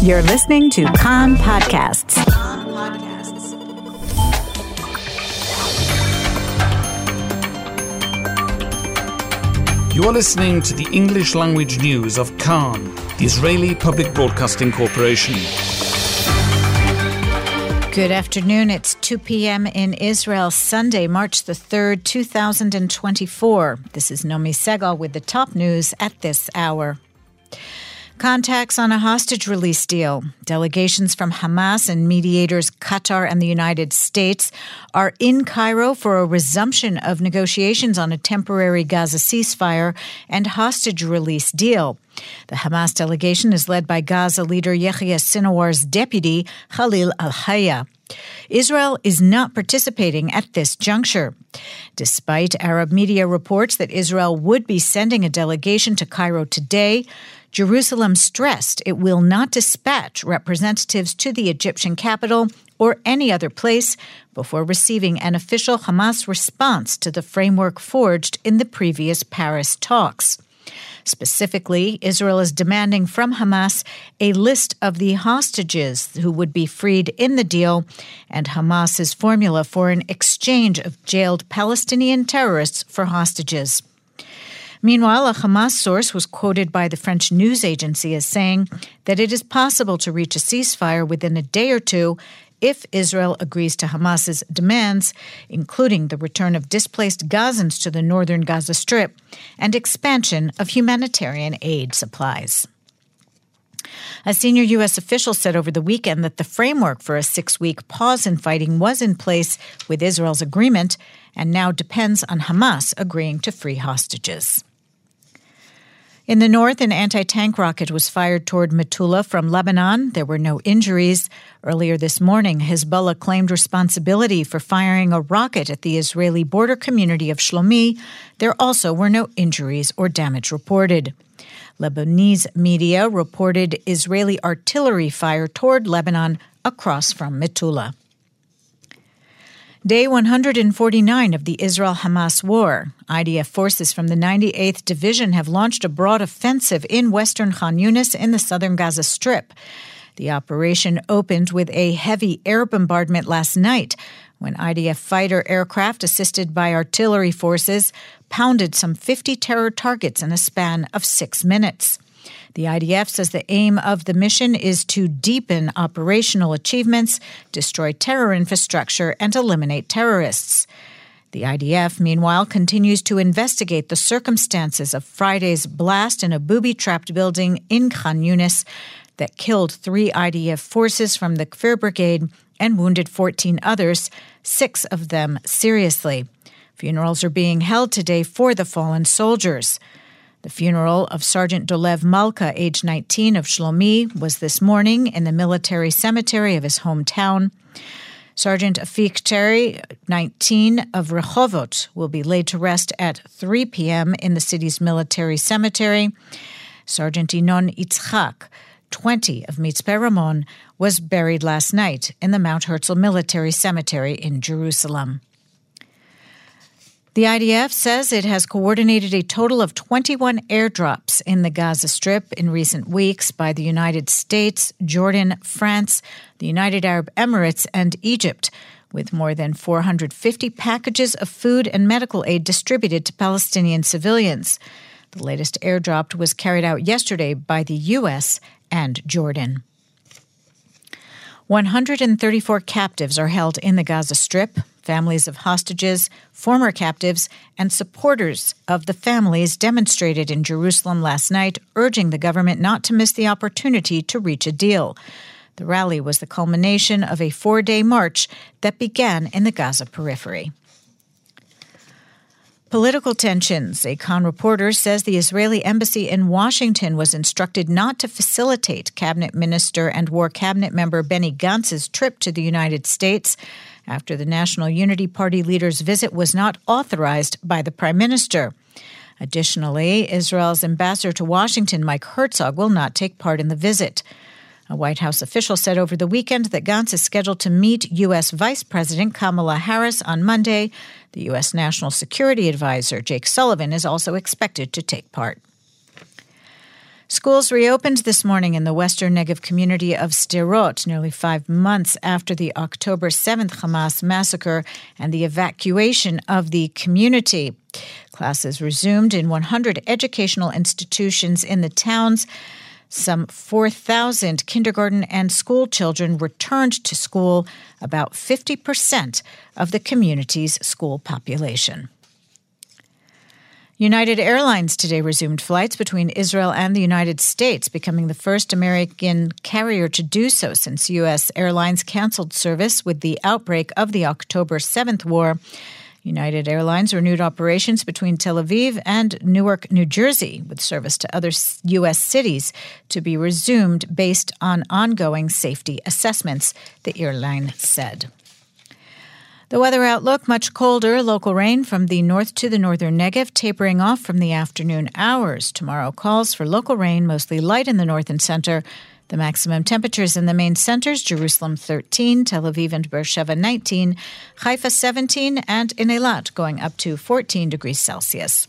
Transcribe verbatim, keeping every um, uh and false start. You're listening to Khan Podcasts. You're listening to the English language news of Khan, the Israeli Public Broadcasting Corporation. Good afternoon. It's two p.m. in Israel, Sunday, March the third, twenty twenty-four. This is Nomi Segal with the top news at this hour. Contacts on a hostage release deal. Delegations from Hamas and mediators Qatar and the United States are in Cairo for a resumption of negotiations on a temporary Gaza ceasefire and hostage release deal. The Hamas delegation is led by Gaza leader Yahya Sinwar's deputy, Khalil al-Hayya. Israel is not participating at this juncture. Despite Arab media reports that Israel would be sending a delegation to Cairo today, Jerusalem stressed it will not dispatch representatives to the Egyptian capital or any other place before receiving an official Hamas response to the framework forged in the previous Paris talks. Specifically, Israel is demanding from Hamas a list of the hostages who would be freed in the deal and Hamas's formula for an exchange of jailed Palestinian terrorists for hostages. Meanwhile, a Hamas source was quoted by the French news agency as saying that it is possible to reach a ceasefire within a day or two if Israel agrees to Hamas's demands, including the return of displaced Gazans to the northern Gaza Strip and expansion of humanitarian aid supplies. A senior U S official said over the weekend that the framework for a six-week pause in fighting was in place with Israel's agreement and now depends on Hamas agreeing to free hostages. In the north, an anti-tank rocket was fired toward Metula from Lebanon. There were no injuries. Earlier this morning, Hezbollah claimed responsibility for firing a rocket at the Israeli border community of Shlomi. There also were no injuries or damage reported. Lebanese media reported Israeli artillery fire toward Lebanon across from Metula. Day one hundred forty-nine of the Israel-Hamas war. I D F forces from the ninety-eighth Division have launched a broad offensive in western Khan Yunis in the southern Gaza Strip. The operation opened with a heavy air bombardment last night when I D F fighter aircraft assisted by artillery forces pounded some fifty terror targets in a span of six minutes. The I D F says the aim of the mission is to deepen operational achievements, destroy terror infrastructure, and eliminate terrorists. The I D F, meanwhile, continues to investigate the circumstances of Friday's blast in a booby-trapped building in Khan Yunis that killed three I D F forces from the Kfir Brigade and wounded fourteen others, six of them seriously. Funerals are being held today for the fallen soldiers. The funeral of Sergeant Dolev Malka, age nineteen, of Shlomi, was this morning in the military cemetery of his hometown. Sergeant Afik Terry, nineteen, of Rehovot, will be laid to rest at three p.m. in the city's military cemetery. Sergeant Inon Itzhak, twenty, of Mitzpe Ramon, was buried last night in the Mount Herzl military cemetery in Jerusalem. The I D F says it has coordinated a total of twenty-one airdrops in the Gaza Strip in recent weeks by the United States, Jordan, France, the United Arab Emirates, and Egypt, with more than four hundred fifty packages of food and medical aid distributed to Palestinian civilians. The latest airdrop was carried out yesterday by the U S and Jordan. one hundred thirty-four captives are held in the Gaza Strip. Families of hostages, former captives, and supporters of the families demonstrated in Jerusalem last night, urging the government not to miss the opportunity to reach a deal. The rally was the culmination of a four-day march that began in the Gaza periphery. Political tensions. A Khan reporter says the Israeli embassy in Washington was instructed not to facilitate Cabinet Minister and War Cabinet member Benny Gantz's trip to the United States after the National Unity Party leader's visit was not authorized by the Prime Minister. Additionally, Israel's ambassador to Washington, Mike Herzog, will not take part in the visit. A White House official said over the weekend that Gantz is scheduled to meet U S. Vice President Kamala Harris on Monday. The U S. National Security Advisor, Jake Sullivan, is also expected to take part. Schools reopened this morning in the western Negev community of Sderot, nearly five months after the October seventh Hamas massacre and the evacuation of the community. Classes resumed in one hundred educational institutions in the towns. Some four thousand kindergarten and school children returned to school, about fifty percent of the community's school population. United Airlines today resumed flights between Israel and the United States, becoming the first American carrier to do so since U S airlines canceled service with the outbreak of the October seventh war. United Airlines renewed operations between Tel Aviv and Newark, New Jersey, with service to other U S cities to be resumed based on ongoing safety assessments, the airline said. The weather outlook, much colder. Local rain from the north to the northern Negev, tapering off from the afternoon hours. Tomorrow calls for local rain, mostly light in the north and center. The maximum temperatures in the main centers, Jerusalem thirteen, Tel Aviv and Beersheva nineteen, Haifa seventeen, and in Eilat going up to fourteen degrees Celsius.